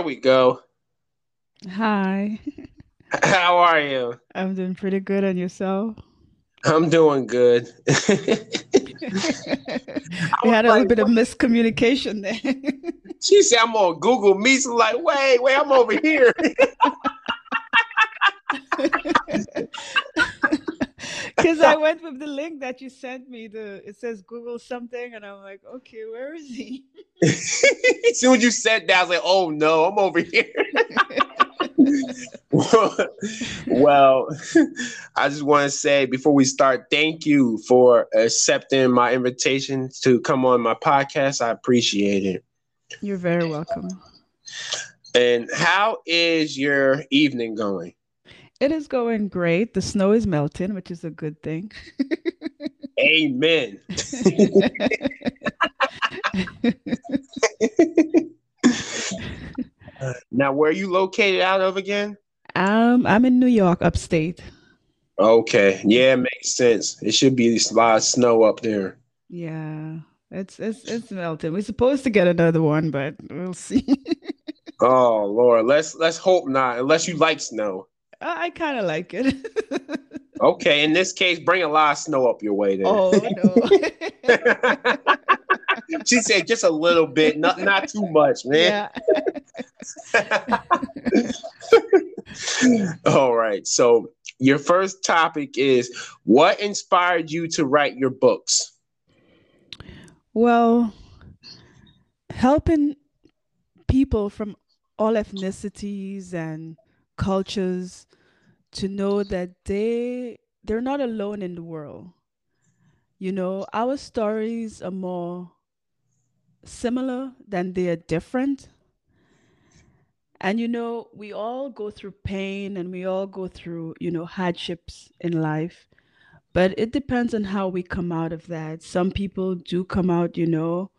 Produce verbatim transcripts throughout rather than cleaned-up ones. There we go. Hi. How are you? I'm doing pretty good. And yourself? I'm doing good. We had a like, little bit of miscommunication there. She said, I'm on Google Meets. I'm like, wait, wait, I'm over here. Because I went with the link that you sent me. The It says Google something, and I'm like, okay, where is he? As soon as you said that, I was like, oh, no, I'm over here. Well, I just want to say before we start, thank you for accepting my invitation to come on my podcast. I appreciate it. You're very welcome. And how is your evening going? It is going great. The snow is melting, which is a good thing. Amen. Now, where are you located out of again? Um, I'm in New York, upstate. Okay. Yeah, it makes sense. It should be a lot of snow up there. Yeah, it's it's it's melting. We're supposed to get another one, but we'll see. Oh, Lord. Let's let's hope not, unless you like snow. I kind of like it. Okay, in this case, bring a lot of snow up your way then. Oh, no. She said just a little bit, not not too much, man. Yeah. All right, so your first topic is, what inspired you to write your books? Well, helping people from all ethnicities and cultures to know that they they're not alone in the world. You know, our stories are more similar than they are different. And you know, we all go through pain and we all go through, you know, hardships in life, but it depends on how we come out of that. Some people do come out, you know,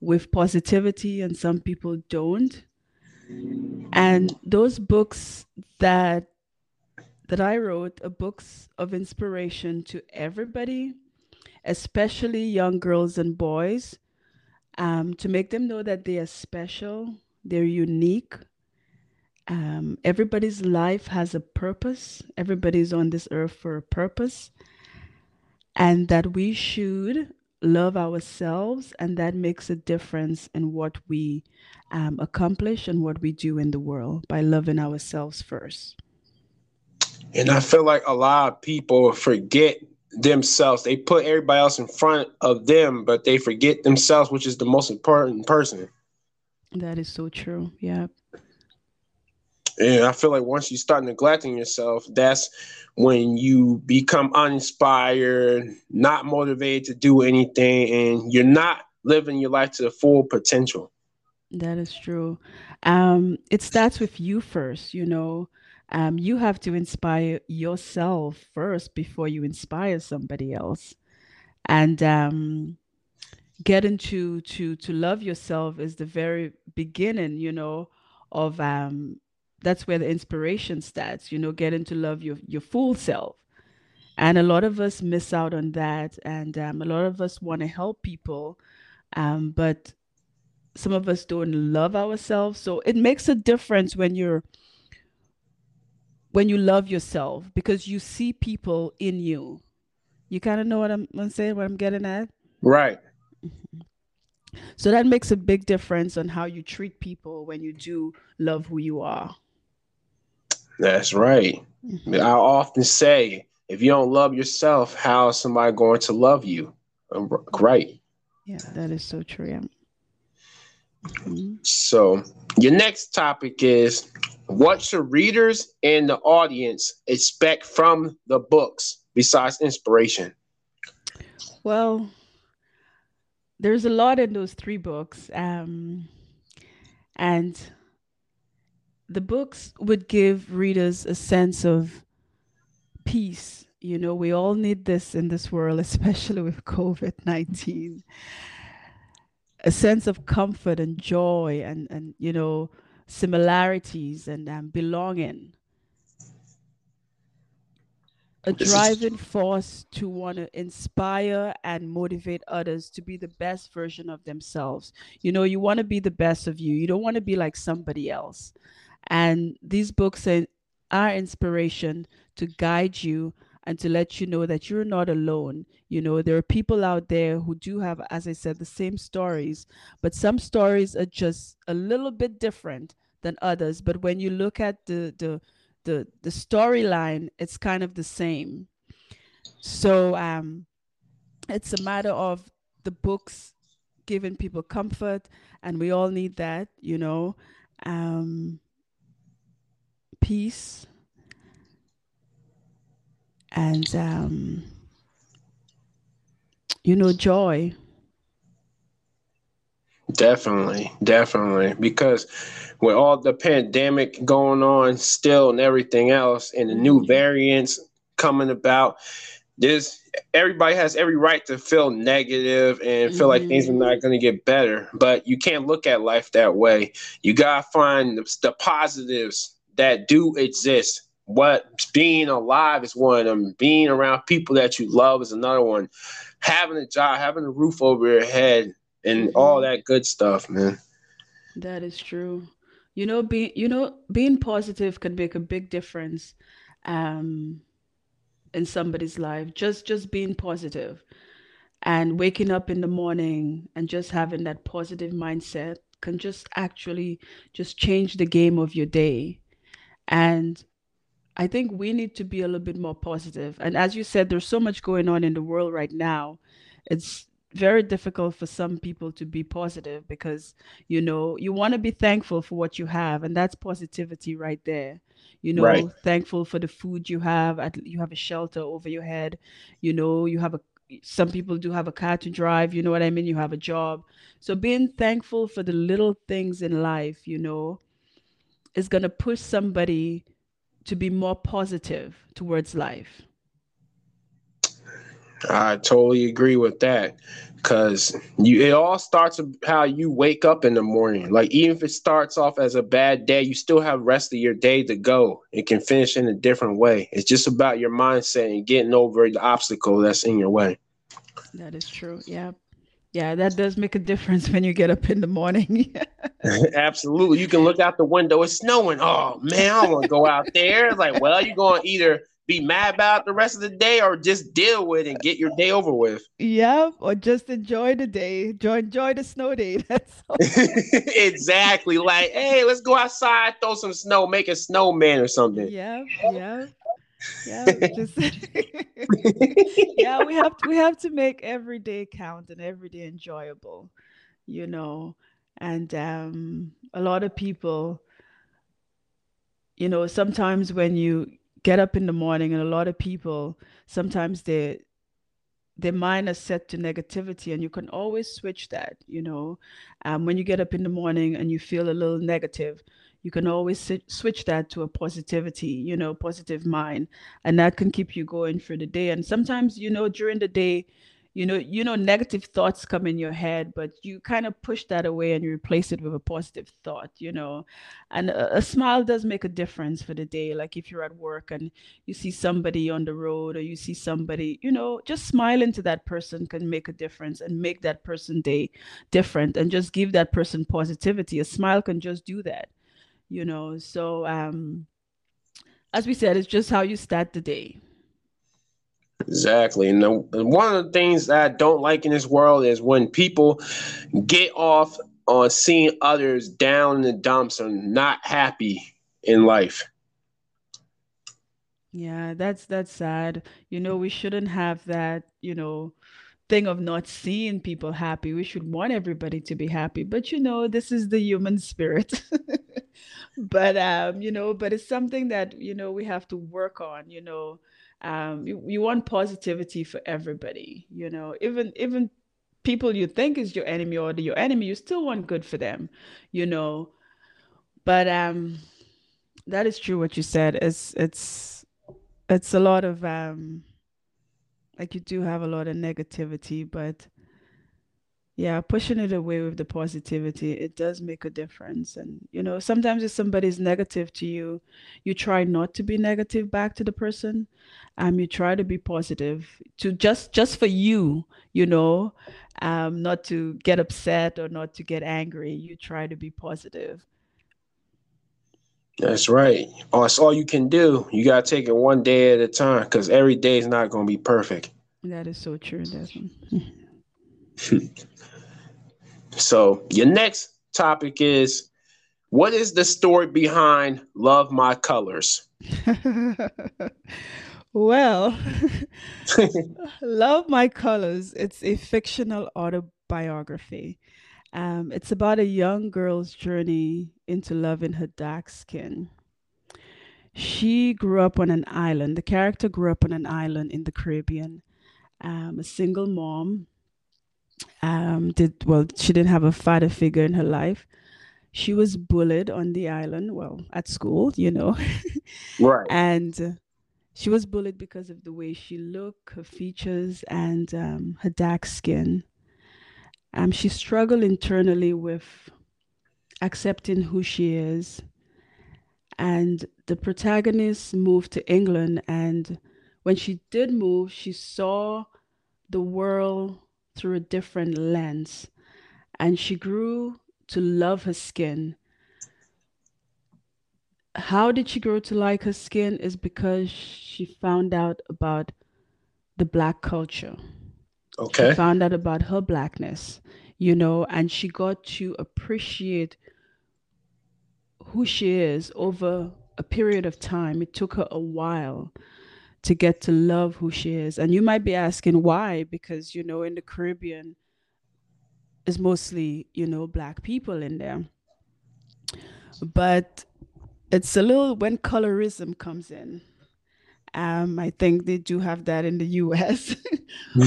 with positivity, and some people don't. And those books that that I wrote are books of inspiration to everybody, especially young girls and boys, um, to make them know that they are special, they're unique. Um, everybody's life has a purpose. Everybody's on this earth for a purpose. And that we should love ourselves, and that makes a difference in what we um, accomplish and what we do in the world, by loving ourselves first. And I feel like a lot of people forget themselves. They put everybody else in front of them, but they forget themselves, which is the most important person. That is so true. Yeah. And I feel like once you start neglecting yourself, that's when you become uninspired, not motivated to do anything, and you're not living your life to the full potential. That is true. Um, it starts with you first, you know. Um, you have to inspire yourself first before you inspire somebody else. And um, getting to, to, to love yourself is the very beginning, you know, of... Um, that's where the inspiration starts, you know, getting to love your, your full self. And a lot of us miss out on that. And um, a lot of us want to help people, um, but some of us don't love ourselves. So it makes a difference when you're, when you love yourself, because you see people in you. You kind of know what I'm saying, what I'm getting at? Right. So that makes a big difference on how you treat people when you do love who you are. That's right. Mm-hmm. I often say, if you don't love yourself, how is somebody going to love you? Right. Yeah, that is so true. Mm-hmm. So your next topic is, what should readers and the audience expect from the books besides inspiration? Well, there's a lot in those three books, um, and the books would give readers a sense of peace. You know, we all need this in this world, especially with COVID nineteen. A sense of comfort and joy, and, and you know, similarities and um, belonging. a this driving is... force to want to inspire and motivate others to be the best version of themselves. You know, you want to be the best of you. You don't want to be like somebody else. And these books are, are inspiration to guide you and to let you know that you're not alone. You know, there are people out there who do have, as I said, the same stories, but some stories are just a little bit different than others. But when you look at the the the, the storyline, it's kind of the same. So um, it's a matter of the books giving people comfort, and we all need that, you know, um, peace. And, um, you know, joy. Definitely, definitely. Because with all the pandemic going on still and everything else, and the new variants coming about, this everybody has every right to feel negative and feel mm-hmm. like things are not going to get better. But you can't look at life that way. You got to find the, the positives that do exist. What being alive is one of them. Being around people that you love is another one. Having a job, having a roof over your head, and mm-hmm. all that good stuff, man. That is true. You know, being you know being positive can make a big difference um, in somebody's life. Just just being positive and waking up in the morning and just having that positive mindset can just actually just change the game of your day. And I think we need to be a little bit more positive. And as you said, there's so much going on in the world right now. It's very difficult for some people to be positive because, you know, you want to be thankful for what you have. And that's positivity right there. You know, right. Thankful for the food you have. You have a shelter over your head. You know, you have a, some people do have a car to drive. You know what I mean? You have a job. So being thankful for the little things in life, you know, is going to push somebody to be more positive towards life. I totally agree with that, because you it all starts with how you wake up in the morning. Like, even if it starts off as a bad day, you still have the rest of your day to go. It can finish in a different way. It's just about your mindset and getting over the obstacle that's in your way. That is true. Yeah. Yeah, that does make a difference when you get up in the morning. Absolutely. You can look out the window. It's snowing. Oh, man, I don't want to go out there. It's like, well, you're going to either be mad about the rest of the day or just deal with it and get your day over with. Yeah, or just enjoy the day. Enjoy, enjoy the snow day. That's all. Exactly. Like, hey, let's go outside, throw some snow, make a snowman or something. Yeah, yeah. Yeah, we just yeah, we have to, we have to make every day count and every day enjoyable, you know. And um, a lot of people, you know, sometimes when you get up in the morning, and a lot of people, sometimes their their mind is set to negativity, and you can always switch that, you know. Um, when you get up in the morning and you feel a little negative, you can always sit, switch that to a positivity, you know, positive mind. And that can keep you going for the day. And sometimes, you know, during the day, you know, you know, negative thoughts come in your head, but you kind of push that away and you replace it with a positive thought, you know. And a, a smile does make a difference for the day. Like if you're at work and you see somebody on the road or you see somebody, you know, just smiling to that person can make a difference and make that person's day different and just give that person positivity. A smile can just do that. You know, so um, as we said, it's just how you start the day. Exactly. And the, one of the things that I don't like in this world is when people get off on seeing others down in the dumps and not happy in life. Yeah, that's that's sad. You know, we shouldn't have that, you know, thing of not seeing people happy. We should want everybody to be happy. But, you know, this is the human spirit. But, um, you know, but it's something that, you know, we have to work on, you know, um, you, you want positivity for everybody, you know, even, even people you think is your enemy or your enemy, you still want good for them, you know, but, um, that is true. What you said is it's, it's a lot of, um, like you do have a lot of negativity, but Yeah, pushing it away with the positivity, it does make a difference. And, you know, sometimes if somebody's negative to you, you try not to be negative back to the person. Um, you try to be positive to just just for you, you know, um, not to get upset or not to get angry. You try to be positive. That's right. Oh, it's all you can do. You got to take it one day at a time, because every day is not going to be perfect. That is so true, Desmond. So your next topic is, what is the story behind Love My Colors? Well, Love My Colors, it's a fictional autobiography. Um, it's about a young girl's journey into loving her dark skin. She grew up on an island. The character grew up on an island in the Caribbean. Um, a single mom. Um, did well, she didn't have a father figure in her life. She was bullied on the island, well, at school, you know. Right. And she was bullied because of the way she looked, her features, and um, her dark skin. Um, she struggled internally with accepting who she is. And the protagonist moved to England. And when she did move, she saw the world through a different lens, and she grew to love her skin. How did she grow to like her skin is because she found out about the Black culture. Okay. She found out about her Blackness, you know, and she got to appreciate who she is over a period of time. It took her a while to get to love who she is. And you might be asking why, because, you know, in the Caribbean, it's mostly, you know, Black people in there. But it's a little, when colorism comes in, um, I think they do have that in the U S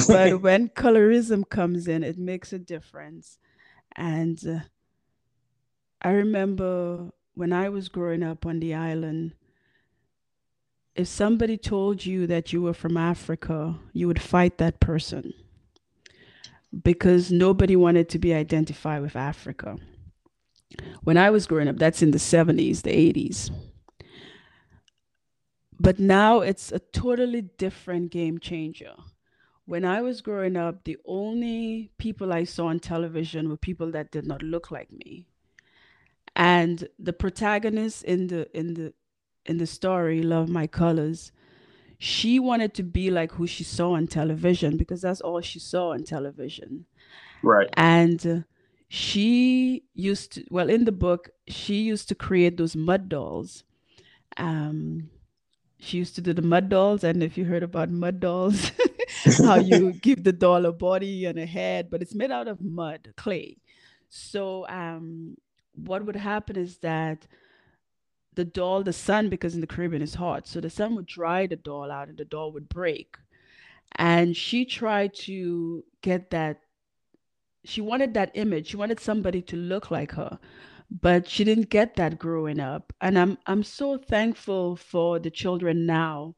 But when colorism comes in, it makes a difference. And uh, I remember when I was growing up on the island, if somebody told you that you were from Africa, you would fight that person, because nobody wanted to be identified with Africa. When I was growing up, that's in the seventies, the eighties. But now it's a totally different game changer. When I was growing up, the only people I saw on television were people that did not look like me. And the protagonist in the in the in the story, Love My Colors, she wanted to be like who she saw on television, because that's all she saw on television. Right. And uh, she used to, well, in the book, she used to create those mud dolls. Um, she used to do the mud dolls. And if you heard about mud dolls, how you give the doll a body and a head, but it's made out of mud, clay. So um, what would happen is that the doll, the sun, because in the Caribbean it's hot, so the sun would dry the doll out and the doll would break. And she tried to get that, she wanted that image, she wanted somebody to look like her, but she didn't get that growing up. And I'm I'm so thankful for the children now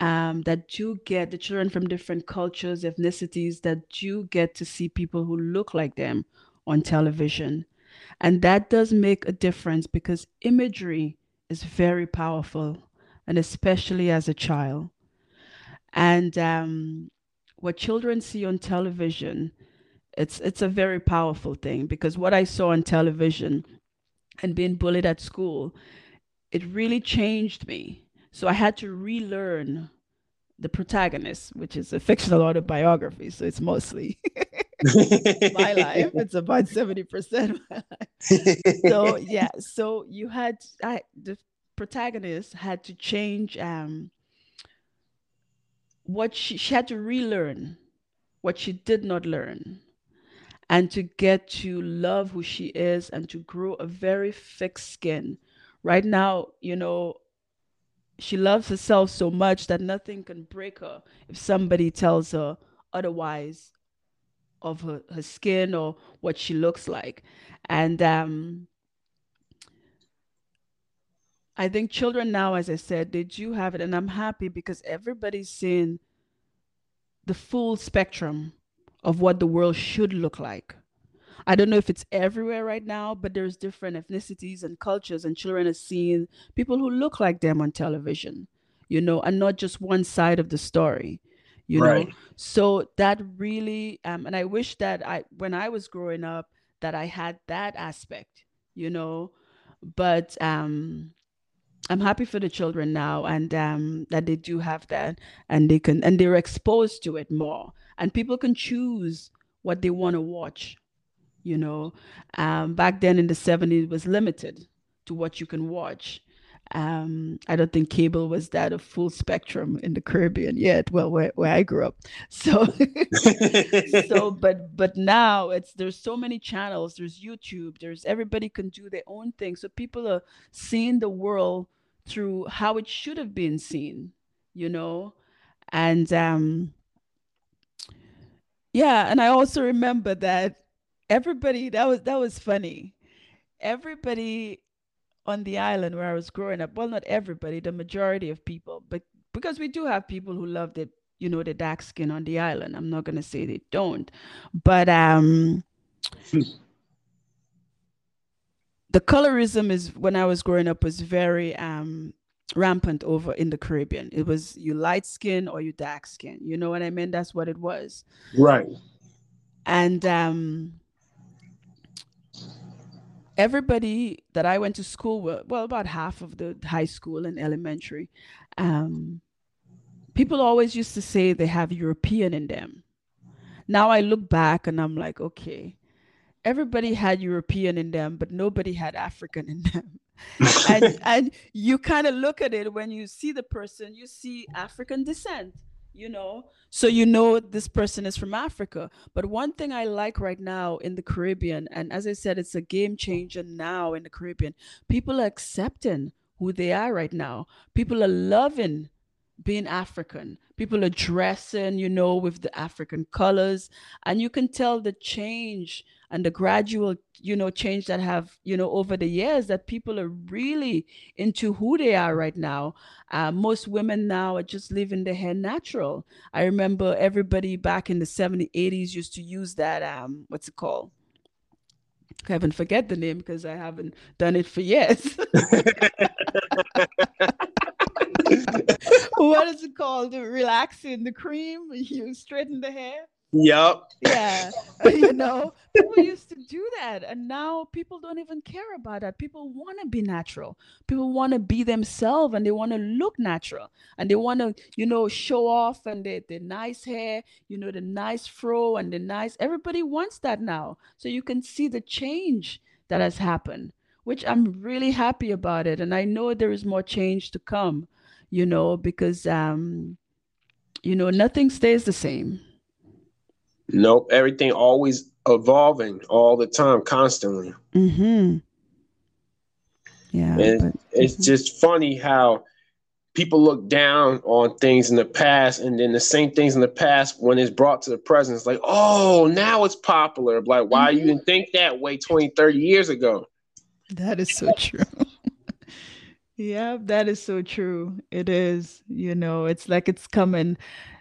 um, that do get, the children from different cultures, ethnicities, that do get to see people who look like them on television. And that does make a difference, because imagery is very powerful, and especially as a child. And um, what children see on television, it's it's a very powerful thing, because what I saw on television and being bullied at school, it really changed me. So I had to relearn the protagonist, which is a fictional autobiography, so it's mostly my life. It's about seventy percent of my life. So yeah, so you had I, the protagonist had to change um what she she had to relearn what she did not learn, and to get to love who she is, and to grow a very thick skin. Right now, you know, she loves herself so much that nothing can break her if somebody tells her otherwise of her, her skin or what she looks like. And um, I think children now, as I said, they do have it. And I'm happy because everybody's seeing the full spectrum of what the world should look like. I don't know if it's everywhere right now, but there's different ethnicities and cultures, and children are seeing people who look like them on television, you know, and not just one side of the story, you right. know. So that really, um, and I wish that I, when I was growing up, that I had that aspect, you know, but um, I'm happy for the children now, and um, that they do have that, and they can, and they're exposed to it more, and people can choose what they want to watch. You know, um, back then in the seventies, it was limited to what you can watch. Um, I don't think cable was that a full spectrum in the Caribbean yet. Well, where, where I grew up. So, so, but, but now it's, there's so many channels, there's YouTube, there's everybody can do their own thing. So people are seeing the world through how it should have been seen, you know, and um, yeah. And I also remember that everybody, that was that was funny. Everybody on the island where I was growing up, well, not everybody, the majority of people, but because we do have people who love the, you know, the dark skin on the island. I'm not gonna say they don't, but um, the colorism is when I was growing up was very um rampant over in the Caribbean. It was you light skin or you dark skin. You know what I mean? That's what it was. Right. And um. Everybody that I went to school with, well, about half of the high school and elementary, um, people always used to say they have European in them. Now I look back and I'm like, okay, everybody had European in them, but nobody had African in them. and, and you kind of look at it when you see the person, you see African descent, you know, so you know this person is from Africa. But one thing I like right now in the Caribbean, and as I said, it's a game changer now in the Caribbean, people are accepting who they are right now. People are loving being African. People are dressing, you know, with the African colors, and you can tell the change and the gradual, you know, change that have, you know, over the years, that people are really into who they are right now. Uh, most women now are just leaving their hair natural. I remember everybody back in the seventies, eighties used to use that, um, what's it called? I haven't forget the name because I haven't done it for years. What is it called? The relaxing, the cream, you straighten the hair. Yep. Yeah. You know, people used to do that. And now people don't even care about that. People want to be natural. People want to be themselves, and they want to look natural. And they want to, you know, show off, and the, the nice hair, you know, the nice fro and the nice. Everybody wants that now. So you can see the change that has happened, which I'm really happy about it. And I know there is more change to come, you know, because, um, you know, nothing stays the same. Nope. Everything always evolving all the time, constantly. Mm-hmm. Yeah. And but, it's mm-hmm. just funny how people look down on things in the past, and then the same things in the past, when it's brought to the present, it's like, oh, now it's popular. Like, why mm-hmm. you didn't think that way twenty, thirty years ago? That is so true. Yeah, that is so true. It is, you know, it's like it's coming.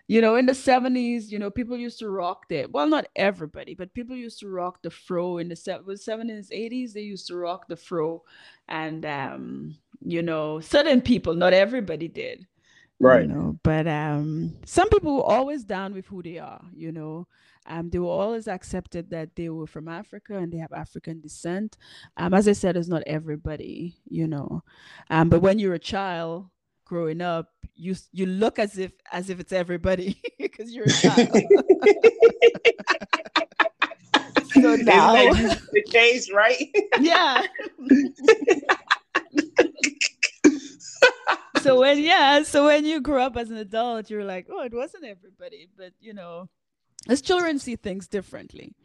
You know, in the seventies, you know, people used to rock that. Well, not everybody, but people used to rock the fro in the seventies, eighties. They used to rock the fro. And, um, you know, certain people, not everybody did. Right. You know, but um, some people were always down with who they are, you know. Um, they were always accepted that they were from Africa and they have African descent. Um, as I said, it's not everybody, you know. Um, but when you're a child growing up, you you look as if as if it's everybody because you're a child. So now it's the case, right? Yeah. so when yeah, so when you grow up as an adult, you're like, oh, it wasn't everybody, but you know, as children see things differently.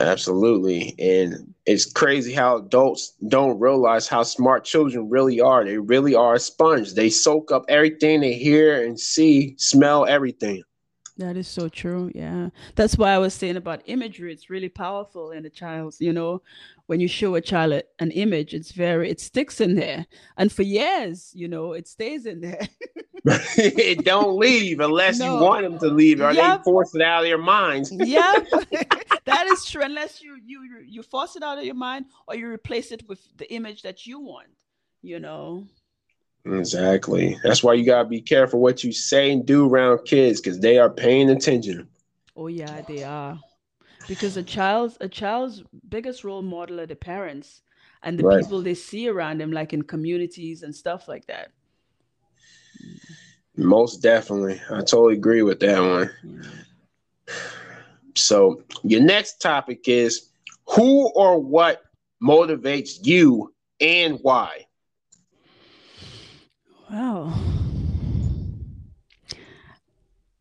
Absolutely. And it's crazy how adults don't realize how smart children really are. They really are a sponge. They soak up everything they hear and see, smell everything. That is so true. Yeah. That's why I was saying about imagery. It's really powerful in a child's, you know, when you show a child a, an image, it's very, it sticks in there. And for years, you know, it stays in there. It don't leave unless no. you want them to leave or yep. they force it out of their minds. Yeah. That is true. Unless you, you, you force it out of your mind or you replace it with the image that you want, you know. Exactly. That's why you gotta be careful what you say and do around kids, because they are paying attention. Oh yeah, they are. Because a child's a child's biggest role model are the parents and the right. people they see around them, like in communities and stuff like that. Most definitely. I totally agree with that one. Yeah. So your next topic is who or what motivates you and why? Wow.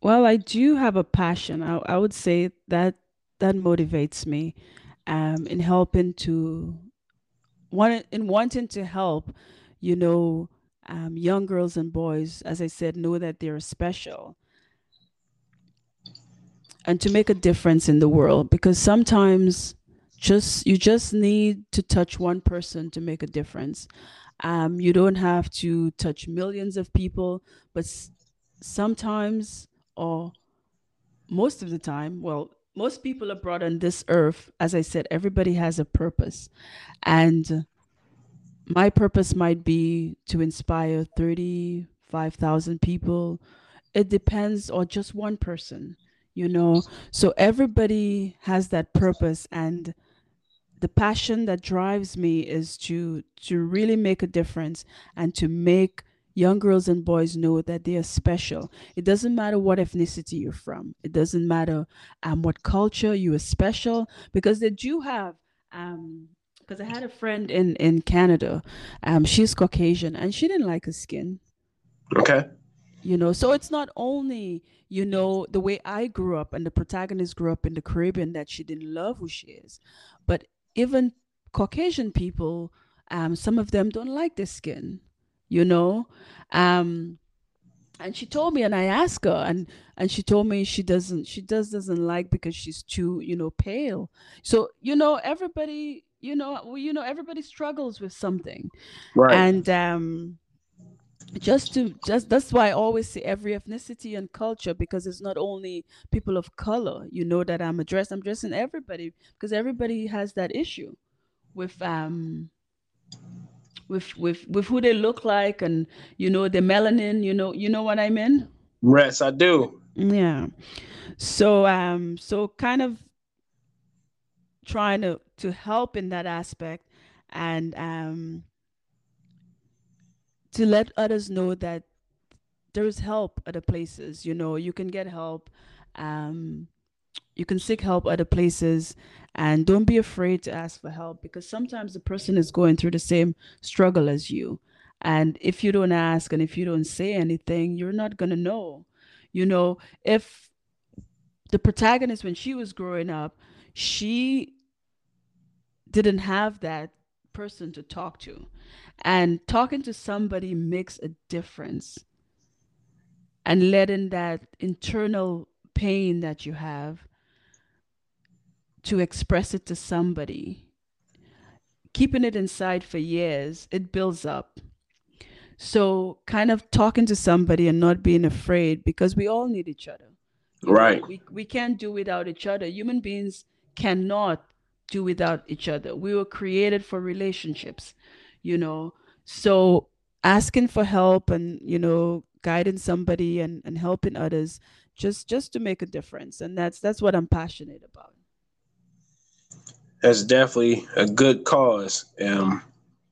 Well, I do have a passion. I, I would say that that motivates me um, in helping to want in wanting to help, you know, um, young girls and boys, as I said, know that they are special and to make a difference in the world, because sometimes just you just need to touch one person to make a difference. Um, you don't have to touch millions of people, but s- sometimes or most of the time, well, most people are brought on this earth. As I said, everybody has a purpose. And my purpose might be to inspire thirty-five thousand people. It depends, or just one person, you know. So everybody has that purpose, and the passion that drives me is to to really make a difference and to make young girls and boys know that they are special. It doesn't matter what ethnicity you're from. It doesn't matter um, what culture you are special, because they do have, um, because I had a friend in, in Canada. Um, she's Caucasian and she didn't like her skin. Okay. You know, so it's not only, you know, the way I grew up and the protagonist grew up in the Caribbean that she didn't love who she is, but even Caucasian people, um, some of them don't like their skin, you know. Um, and she told me, and I asked her, and, and she told me she doesn't, she does doesn't like because she's too, you know, pale. So, you know, everybody, you know, well, you know, everybody struggles with something, right? And um, just to just that's why I always say every ethnicity and culture, because it's not only people of color, you know, that I'm addressing. I'm addressing everybody, because everybody has that issue with um with with with who they look like, and you know, the melanin, you know, you know what I mean? Yes, I do. Yeah. So um so kind of trying to to help in that aspect, and um to let others know that there is help other places, you know, you can get help, um, you can seek help other places, and don't be afraid to ask for help, because sometimes the person is going through the same struggle as you. And if you don't ask, and if you don't say anything, you're not going to know, you know. If the protagonist, when she was growing up, she didn't have that person to talk to, and talking to somebody makes a difference, and letting that internal pain that you have to express it to somebody, keeping it inside for years, it builds up. So kind of talking to somebody and not being afraid, because we all need each other, right? We, we can't do without each other. Human beings cannot do without each other. We were created for relationships, you know. So asking for help and, you know, guiding somebody and, and helping others just just to make a difference. And that's that's what I'm passionate about. That's definitely a good cause. Um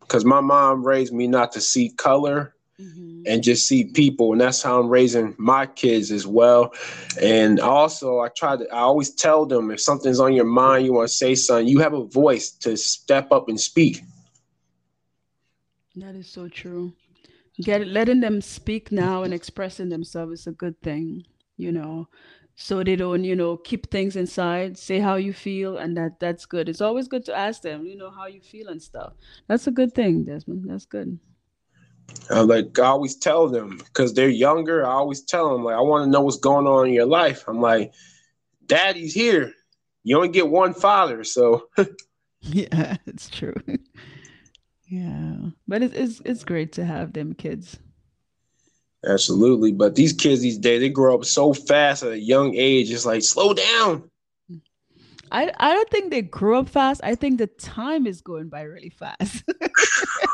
because my mom raised me not to see color, mm-hmm. and just see people, and that's how I'm raising my kids as well. And also, I try to I always tell them, if something's on your mind, you want to say something, you have a voice to step up and speak. That is so true. Get letting them speak now and expressing themselves is a good thing, you know, so they don't, you know, keep things inside. Say how you feel, and that that's good. It's always good to ask them, you know, how you feel and stuff. That's a good thing, Desmond. That's good. Uh, like I always tell them, because they're younger, I always tell them, like, I want to know what's going on in your life. I'm like, Daddy's here. You only get one father, so. Yeah, it's true. Yeah, but it's, it's it's great to have them kids. Absolutely, but these kids these days, they grow up so fast at a young age. It's like, slow down. I, I don't think they grew up fast. I think the time is going by really fast.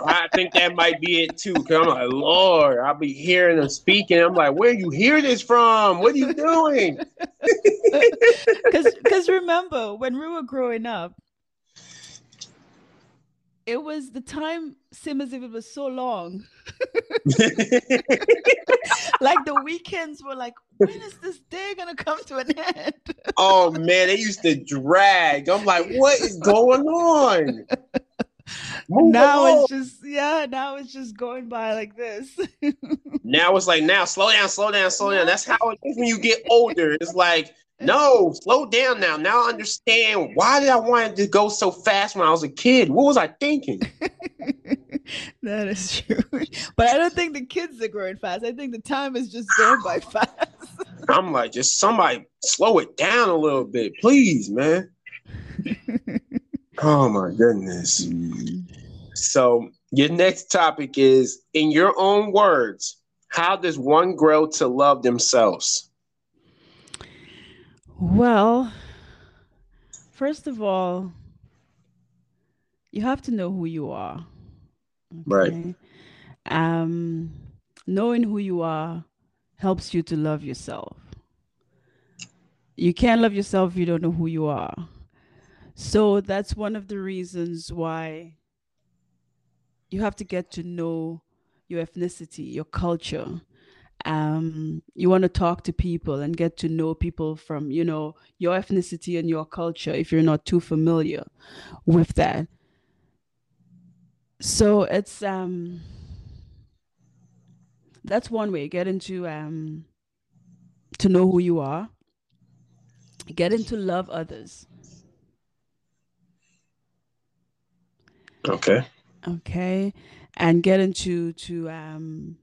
I think that might be it too. Cause I'm like, Lord, I'll be hearing them speaking. I'm like, where you hear this from? What are you doing? Cause, cause remember when we were growing up, it was the time seemed as if it was so long. Like the weekends were like, when is this day gonna come to an end? Oh man, they used to drag. I'm like, what is going on? Move now on. It's just yeah. Now it's just going by like this. Now it's like now slow down, slow down, slow down. That's how it is when you get older. It's like, no, slow down now. Now I understand why did I want to go so fast when I was a kid? What was I thinking? That is true. But I don't think the kids are growing fast. I think the time is just going by fast. I'm like, just somebody slow it down a little bit, please, man. Oh, my goodness. Mm. So your next topic is, in your own words, how does one grow to love themselves? Well, first of all, you have to know who you are. Okay? Right. Um, knowing who you are helps you to love yourself. You can't love yourself if you don't know who you are. So that's one of the reasons why you have to get to know your ethnicity, your culture. Um, you want to talk to people and get to know people from, you know, your ethnicity and your culture if you're not too familiar with that. So it's, um, that's one way, get into, um, to know who you are, get into love others. Okay. Okay. And get into, to, um,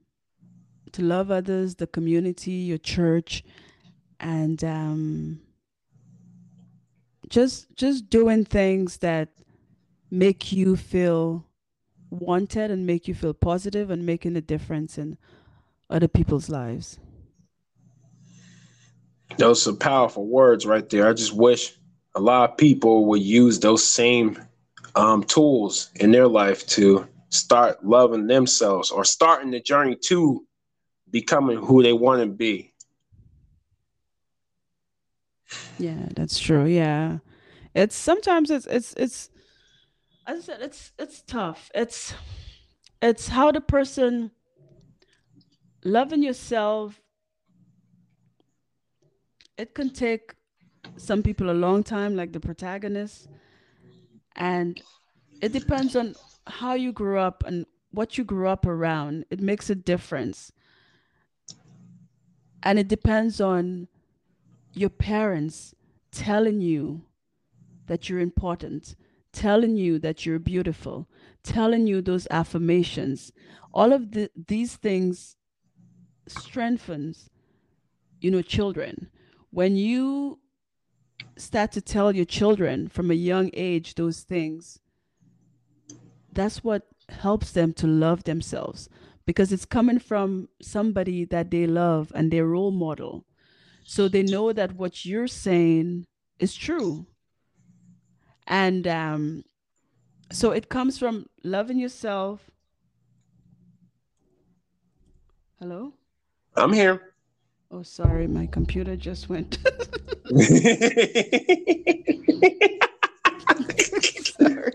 to love others, the community, your church, and um, just just doing things that make you feel wanted and make you feel positive and making a difference in other people's lives. Those are powerful words right there. I just wish a lot of people would use those same um, tools in their life to start loving themselves or starting the journey to becoming who they want to be. Yeah, that's true. Yeah, it's sometimes it's it's it's as I said, it's it's tough. It's it's how the person loving yourself. It can take some people a long time, like the protagonist, and it depends on how you grew up and what you grew up around. It makes a difference. And it depends on your parents telling you that you're important, telling you that you're beautiful, telling you those affirmations. All of the, these things strengthens, you know, children. When you start to tell your children from a young age those things, that's what helps them to love themselves. Because it's coming from somebody that they love and their role model. So they know that what you're saying is true. And um, so it comes from loving yourself. Hello? I'm here. Oh, sorry. My computer just went. Sorry.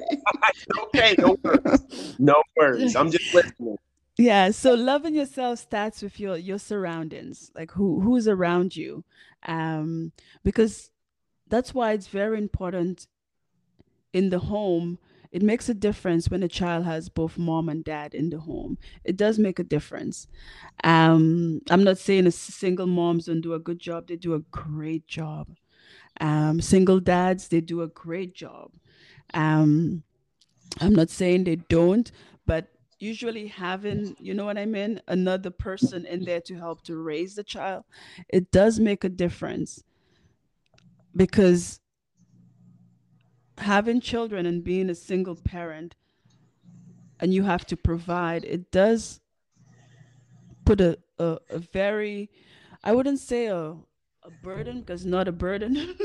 Okay, no worries. No worries. I'm just listening. Yeah, so loving yourself starts with your your surroundings, like who who's around you, um, because that's why it's very important in the home. It makes a difference when a child has both mom and dad in the home. It does make a difference. Um, I'm not saying a single moms don't do a good job. They do a great job. Um, single dads, they do a great job. Um, I'm not saying they don't, but usually having, you know what I mean, another person in there to help to raise the child, it does make a difference. Because having children and being a single parent and you have to provide, it does put a, a, a very, I wouldn't say a, a burden, because not a burden,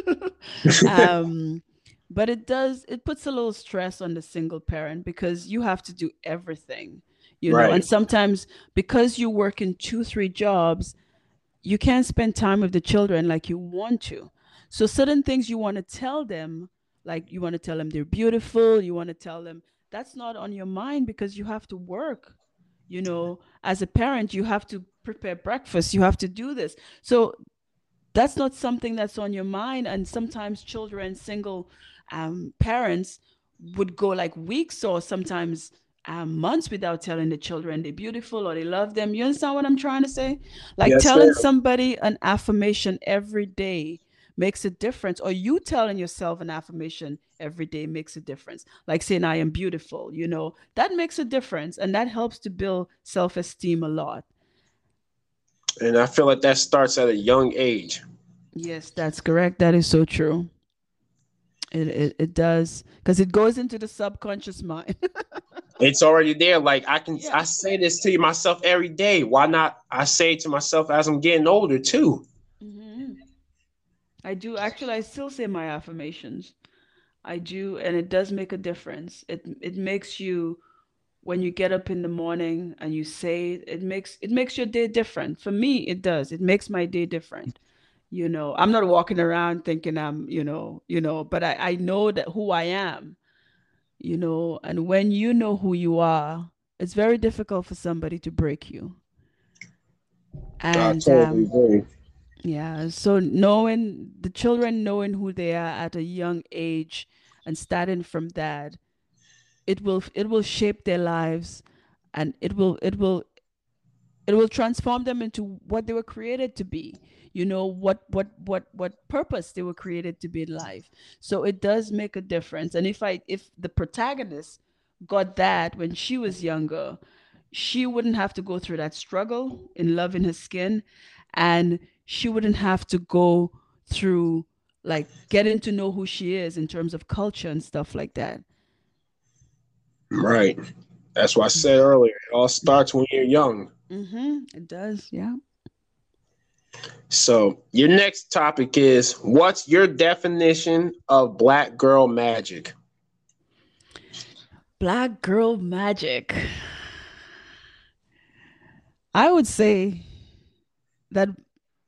um, but it does, it puts a little stress on the single parent because you have to do everything, you know, right. And sometimes because you work in two, three jobs, you can't spend time with the children like you want to. So certain things you want to tell them, like you want to tell them they're beautiful, you want to tell them, that's not on your mind because you have to work, you know, as a parent, you have to prepare breakfast, you have to do this. So that's not something that's on your mind. And sometimes children, single um, parents would go like weeks or sometimes um, months without telling the children they're beautiful or they love them. You understand what I'm trying to say? Like yes, telling ma'am. somebody an affirmation every day makes a difference, or you telling yourself an affirmation every day makes a difference. Like saying, I am beautiful, you know, that makes a difference. And that helps to build self-esteem a lot. And I feel like that starts at a young age. Yes, that's correct. That is so true. It it, it does. Because it goes into the subconscious mind. It's already there. Like I can, yeah. I say this to myself every day. Why not? I say it to myself as I'm getting older too. Mm-hmm. I do. Actually, I still say my affirmations. I do. And it does make a difference. It it makes you, when you get up in the morning and you say it, it makes it makes your day different. For me, it does. It makes my day different. You know, I'm not walking around thinking I'm, you know, you know, but I, I know that who I am, you know, and when you know who you are, it's very difficult for somebody to break you. And I totally agree. Um, yeah. So knowing the children, knowing who they are at a young age and starting from that, it will it will shape their lives, and it will it will it will transform them into what they were created to be, you know, what what what what purpose they were created to be in life. So it does make a difference. And if I if the protagonist got that when she was younger, she wouldn't have to go through that struggle in loving her skin, and she wouldn't have to go through like getting to know who she is in terms of culture and stuff like that. Right. That's what I said earlier. It all starts when you're young. Mm-hmm. It does. Yeah. So your next topic is, what's your definition of Black girl magic? Black girl magic. I would say that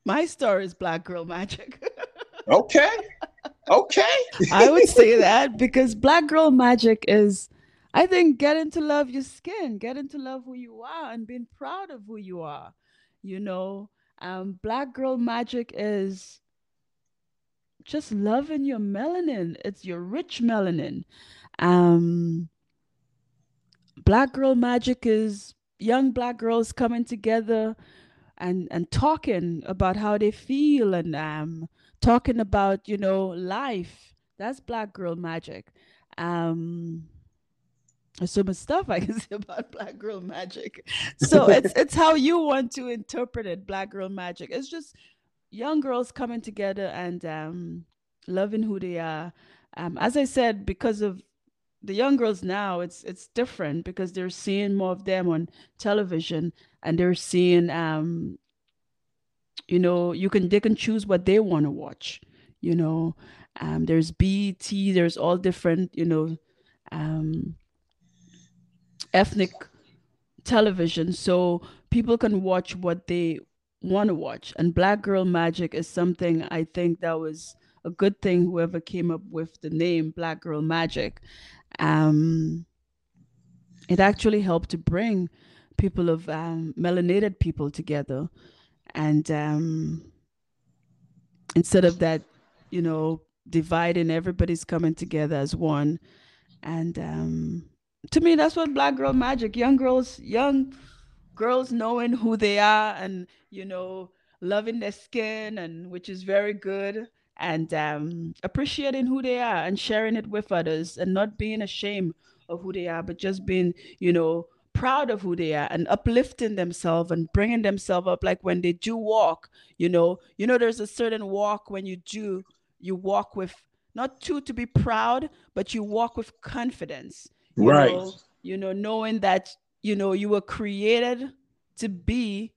my story is Black girl magic. Okay. Okay. I would say that because Black girl magic is, I think, getting to love your skin, getting to love who you are and being proud of who you are. You know, um, Black girl magic is just loving your melanin. It's your rich melanin. Um, Black girl magic is young Black girls coming together and, and talking about how they feel and um, talking about, you know, life. That's Black girl magic. Um There's so much stuff I can say about Black girl magic. So it's it's how you want to interpret it, Black girl magic. It's just young girls coming together and um, loving who they are. Um, as I said, because of the young girls now, it's it's different because they're seeing more of them on television, and they're seeing, um, you know, you can they can choose what they want to watch. You know, um, there's B E T, there's all different, you know, um, ethnic television, so people can watch what they want to watch. And Black girl magic is something, I think that was a good thing, whoever came up with the name Black girl magic. Um, it actually helped to bring people of um, melanated people together. And um, instead of that, you know, dividing, everybody's coming together as one. And um, to me, that's what Black girl magic, young girls, young girls knowing who they are and, you know, loving their skin, and which is very good, and um, appreciating who they are and sharing it with others and not being ashamed of who they are, but just being, you know, proud of who they are and uplifting themselves and bringing themselves up. Like when they do walk, you know, you know, there's a certain walk when you do, you walk with not too to be proud, but you walk with confidence, you right. know, you know, knowing that, you know, you were created to be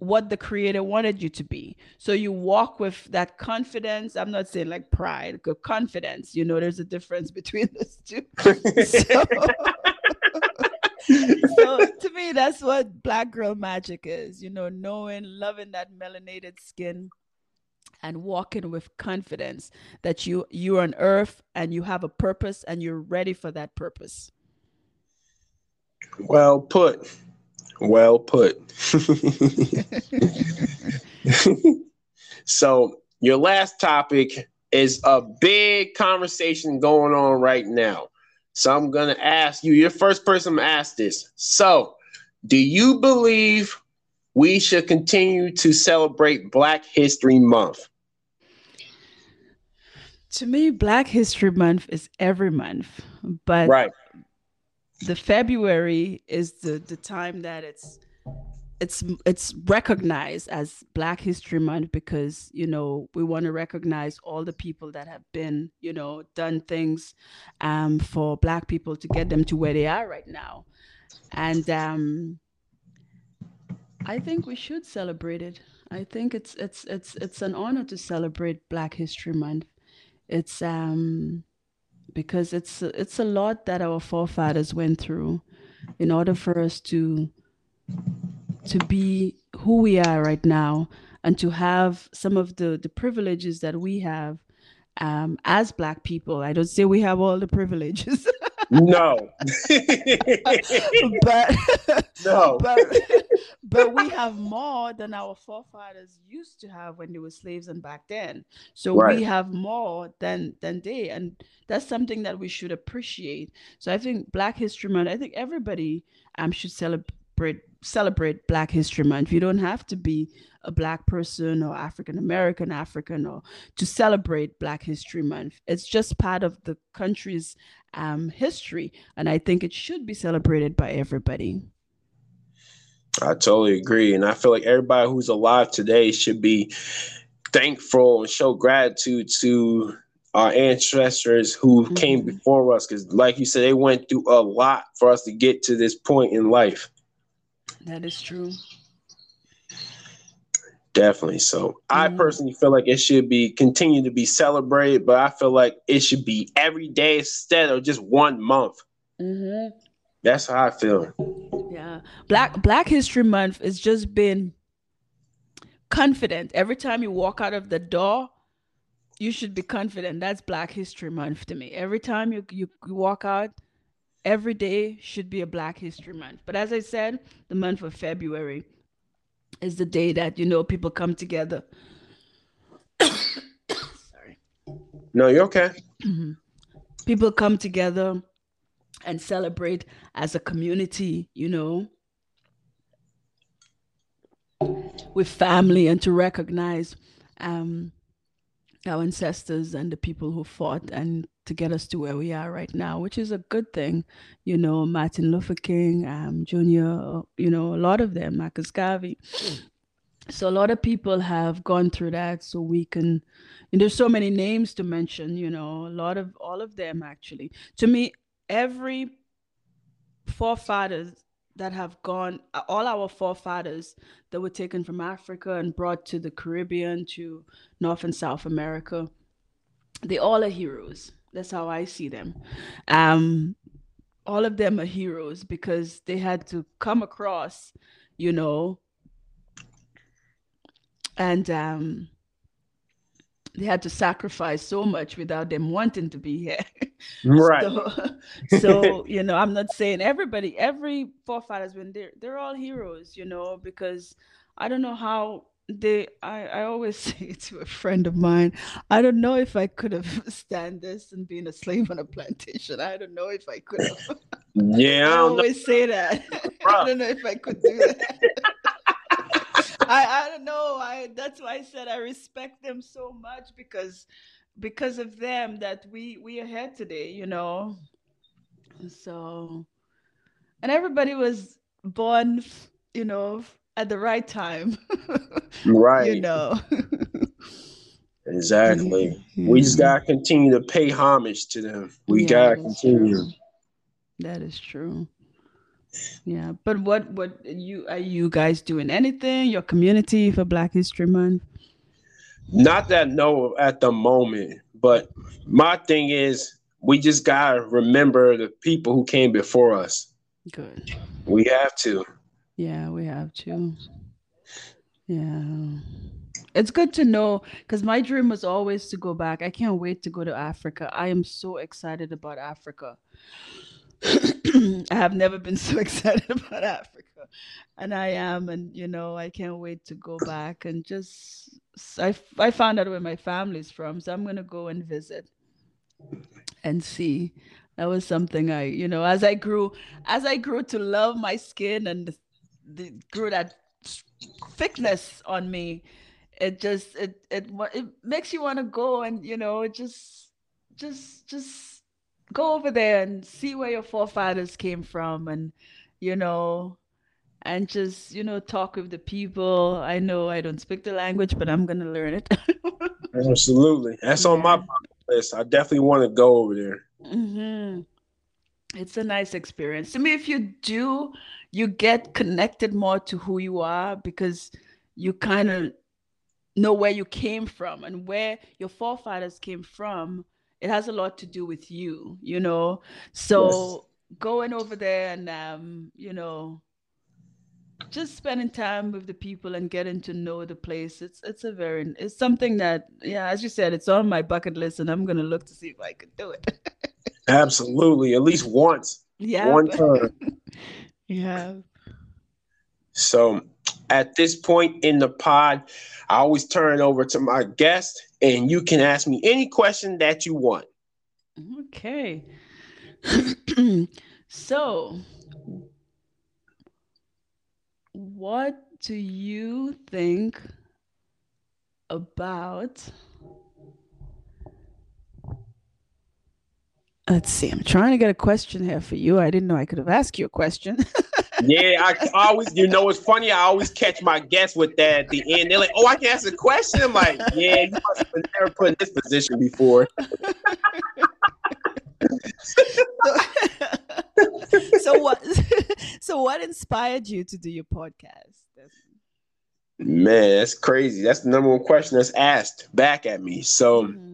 what the creator wanted you to be. So you walk with that confidence. I'm not saying like pride, good confidence, you know, there's a difference between those two. So, so to me, that's what Black Girl Magic is, you know, knowing, loving that melanated skin and walking with confidence that you, you're on earth and you have a purpose and you're ready for that purpose. Well put. Well put. So your last topic is a big conversation going on right now. So I'm going to ask you, you're the first person to ask this. So do you believe we should continue to celebrate Black History Month? To me, Black History Month is every month, but right. the February is the, the time that it's it's it's recognized as Black History Month because, you know, we want to recognize all the people that have been, you know, done things um, for Black people to get them to where they are right now. And um, I think we should celebrate it. I think it's it's it's it's an honor to celebrate Black History Month. It's um. because it's it's a lot that our forefathers went through in order for us to to be who we are right now and to have some of the, the privileges that we have um, as Black people. I don't say we have all the privileges. No. but, no. But, but we have more than our forefathers used to have when they were slaves and back then. So right. we have more than than they. And that's something that we should appreciate. So I think Black History Month, I think everybody um, should celebrate celebrate Black History Month. You don't have to be a Black person or African-American, African, or to celebrate Black History Month. It's just part of the country's um, history. And I think it should be celebrated by everybody. I totally agree. And I feel like everybody who's alive today should be thankful and show gratitude to our ancestors who mm-hmm. came before us. Because like you said, they went through a lot for us to get to this point in life. That is true. Definitely. So mm-hmm. I personally feel like it should be continued to be celebrated, but I feel like it should be every day instead of just one month. Mm-hmm. That's how I feel. Yeah. Black Black History Month is just being confident. Every time you walk out of the door, you should be confident. That's Black History Month to me. Every time you, you, you walk out, every day should be a Black History Month. But as I said, the month of February is the day that, you know, people come together. Sorry. No, you're okay. Mm-hmm. People come together and celebrate as a community, you know, with family, and to recognize um, our ancestors and the people who fought and to get us to where we are right now, which is a good thing. You know, Martin Luther King, um, Junior, you know, a lot of them, Marcus Garvey. Mm. So a lot of people have gone through that, so we can, and there's so many names to mention, you know, a lot of, all of them actually. To me, every forefathers that have gone, all our forefathers that were taken from Africa and brought to the Caribbean, to North and South America, they all are heroes. That's how I see them. Um, all of them are heroes because they had to come across, you know, and um, they had to sacrifice so much without them wanting to be here. Right. So, so, you know, I'm not saying everybody, every forefathers, when they're, they're all heroes, you know, because I don't know how they, I, I always say to a friend of mine, I don't know if I could have stand this and being a slave on a plantation. I don't know if I could have. Yeah. I always say that. I don't know if I could do that. I, I don't know. I, that's why I said I respect them so much because, because of them that we, we are here today, you know? So and everybody was born, you know, at the right time. Right. You know. Exactly. Mm-hmm. We just got to continue to pay homage to them. We yeah, got to continue. True. That is true. Yeah. But what, what you, are you guys doing anything, your community, for Black History Month? Not that I know of at the moment, but my thing is we just got to remember the people who came before us. Good. We have to. Yeah, we have to. Yeah. It's good to know, because my dream was always to go back. I can't wait to go to Africa. I am so excited about Africa. I have never been so excited about Africa, and I am. And, you know, I can't wait to go back and just, I, I found out where my family's from. So I'm going to go and visit and see. That was something I, you know, as I grew, as I grew to love my skin and the, the grew that thickness on me. It just, it, it, it makes you want to go and, you know, just, just, just go over there and see where your forefathers came from and, you know, and just, you know, talk with the people. I know I don't speak the language, but I'm going to learn it. Absolutely. That's yeah. on my list. I definitely want to go over there. Mm-hmm. It's a nice experience. To me, if you do, you get connected more to who you are, because you kind of know where you came from and where your forefathers came from. It has a lot to do with you, you know? So yes. Going over there and, um, you know, just spending time with the people and getting to know the place. It's, it's a very, it's something that, yeah, as you said, it's on my bucket list, and I'm going to look to see if I could do it. Absolutely. At least once. Yeah. One but... time. Yeah. So at this point in the pod, I always turn it over to my guest, and you can ask me any question that you want. Okay. So, what do you think about? Let's see. I'm trying to get a question here for you. I didn't know I could have asked you a question. Yeah, I always, you know, it's funny. I always catch my guests with that at the end. They're like, oh, I can ask a question. I'm like, yeah, you must have never put in this position before. so, so what so what inspired you to do your podcast? Man, that's crazy. That's the number one question that's asked back at me. So mm-hmm.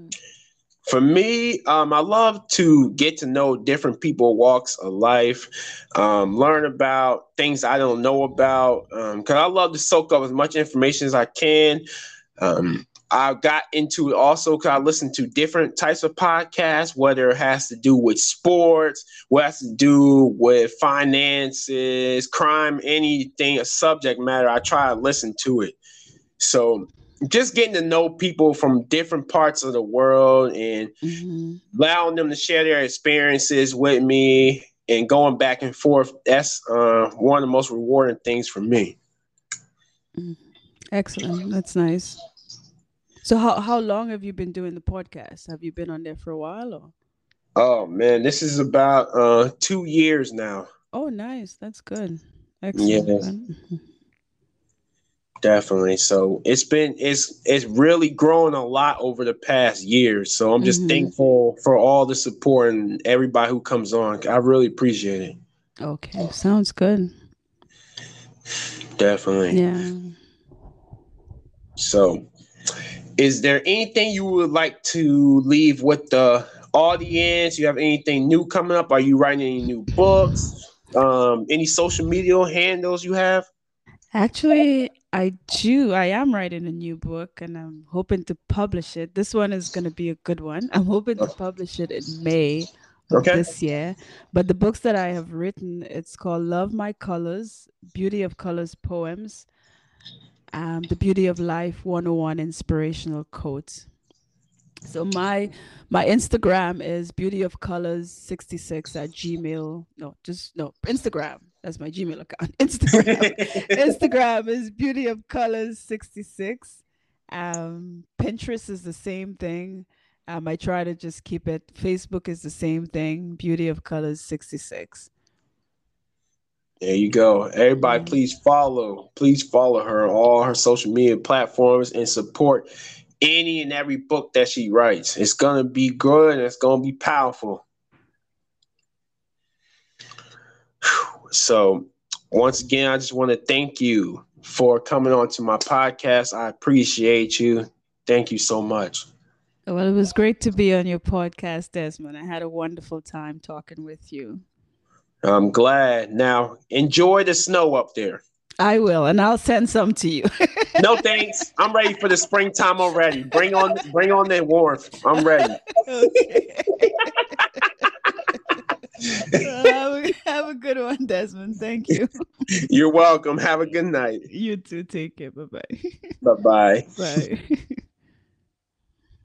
For me, um, I love to get to know different people, walks of life, um, learn about things I don't know about, because um, I love to soak up as much information as I can. Um, I got into it also because I listen to different types of podcasts, whether it has to do with sports, what has to do with finances, crime, anything, a subject matter. I try to listen to it. So just getting to know people from different parts of the world and mm-hmm. allowing them to share their experiences with me and going back and forth. That's uh, one of the most rewarding things for me. Excellent. That's nice. So how, how long have you been doing the podcast? Have you been on there for a while? Or? Oh, man, this is about uh, two years now. Oh, nice. That's good. Excellent. Yeah. Definitely. So it's been it's it's really grown a lot over the past year. So I'm just mm-hmm. thankful for all the support and everybody who comes on. I really appreciate it. Okay, sounds good. Definitely. Yeah. So, is there anything you would like to leave with the audience? You have anything new coming up? Are you writing any new books? Um, any social media handles you have? Actually, I do. I am writing a new book, and I'm hoping to publish it. This one is going to be a good one. I'm hoping to publish it in May of okay. this year. But the books that I have written, it's called Love My Colors, Beauty of Colors Poems, um, The Beauty of Life one oh one Inspirational Quotes. So my my Instagram is beauty of colors sixty-six at gmail. No, just no, Instagram. That's my Gmail account. Instagram, Instagram is beauty of colors sixty-six. Um, Pinterest is the same thing. Um, I try to just keep it. Facebook is the same thing. Beauty of Colors sixty-six. There you go. Everybody, please follow. Please follow her on all her social media platforms and support any and every book that she writes. It's going to be good and it's going to be powerful. So once again, I just want to thank you for coming on to my podcast. I appreciate you. Thank you so much. Well, it was great to be on your podcast, Desmond. I had a wonderful time talking with you. I'm glad. Now, enjoy the snow up there. I will, and I'll send some to you. No thanks. I'm ready for the springtime already. Bring on, bring on that warmth. I'm ready. Okay. Well, have a good one, Desmond. Thank you. You're welcome. Have a good night. You too. Take care. Bye-bye. Bye-bye. Bye.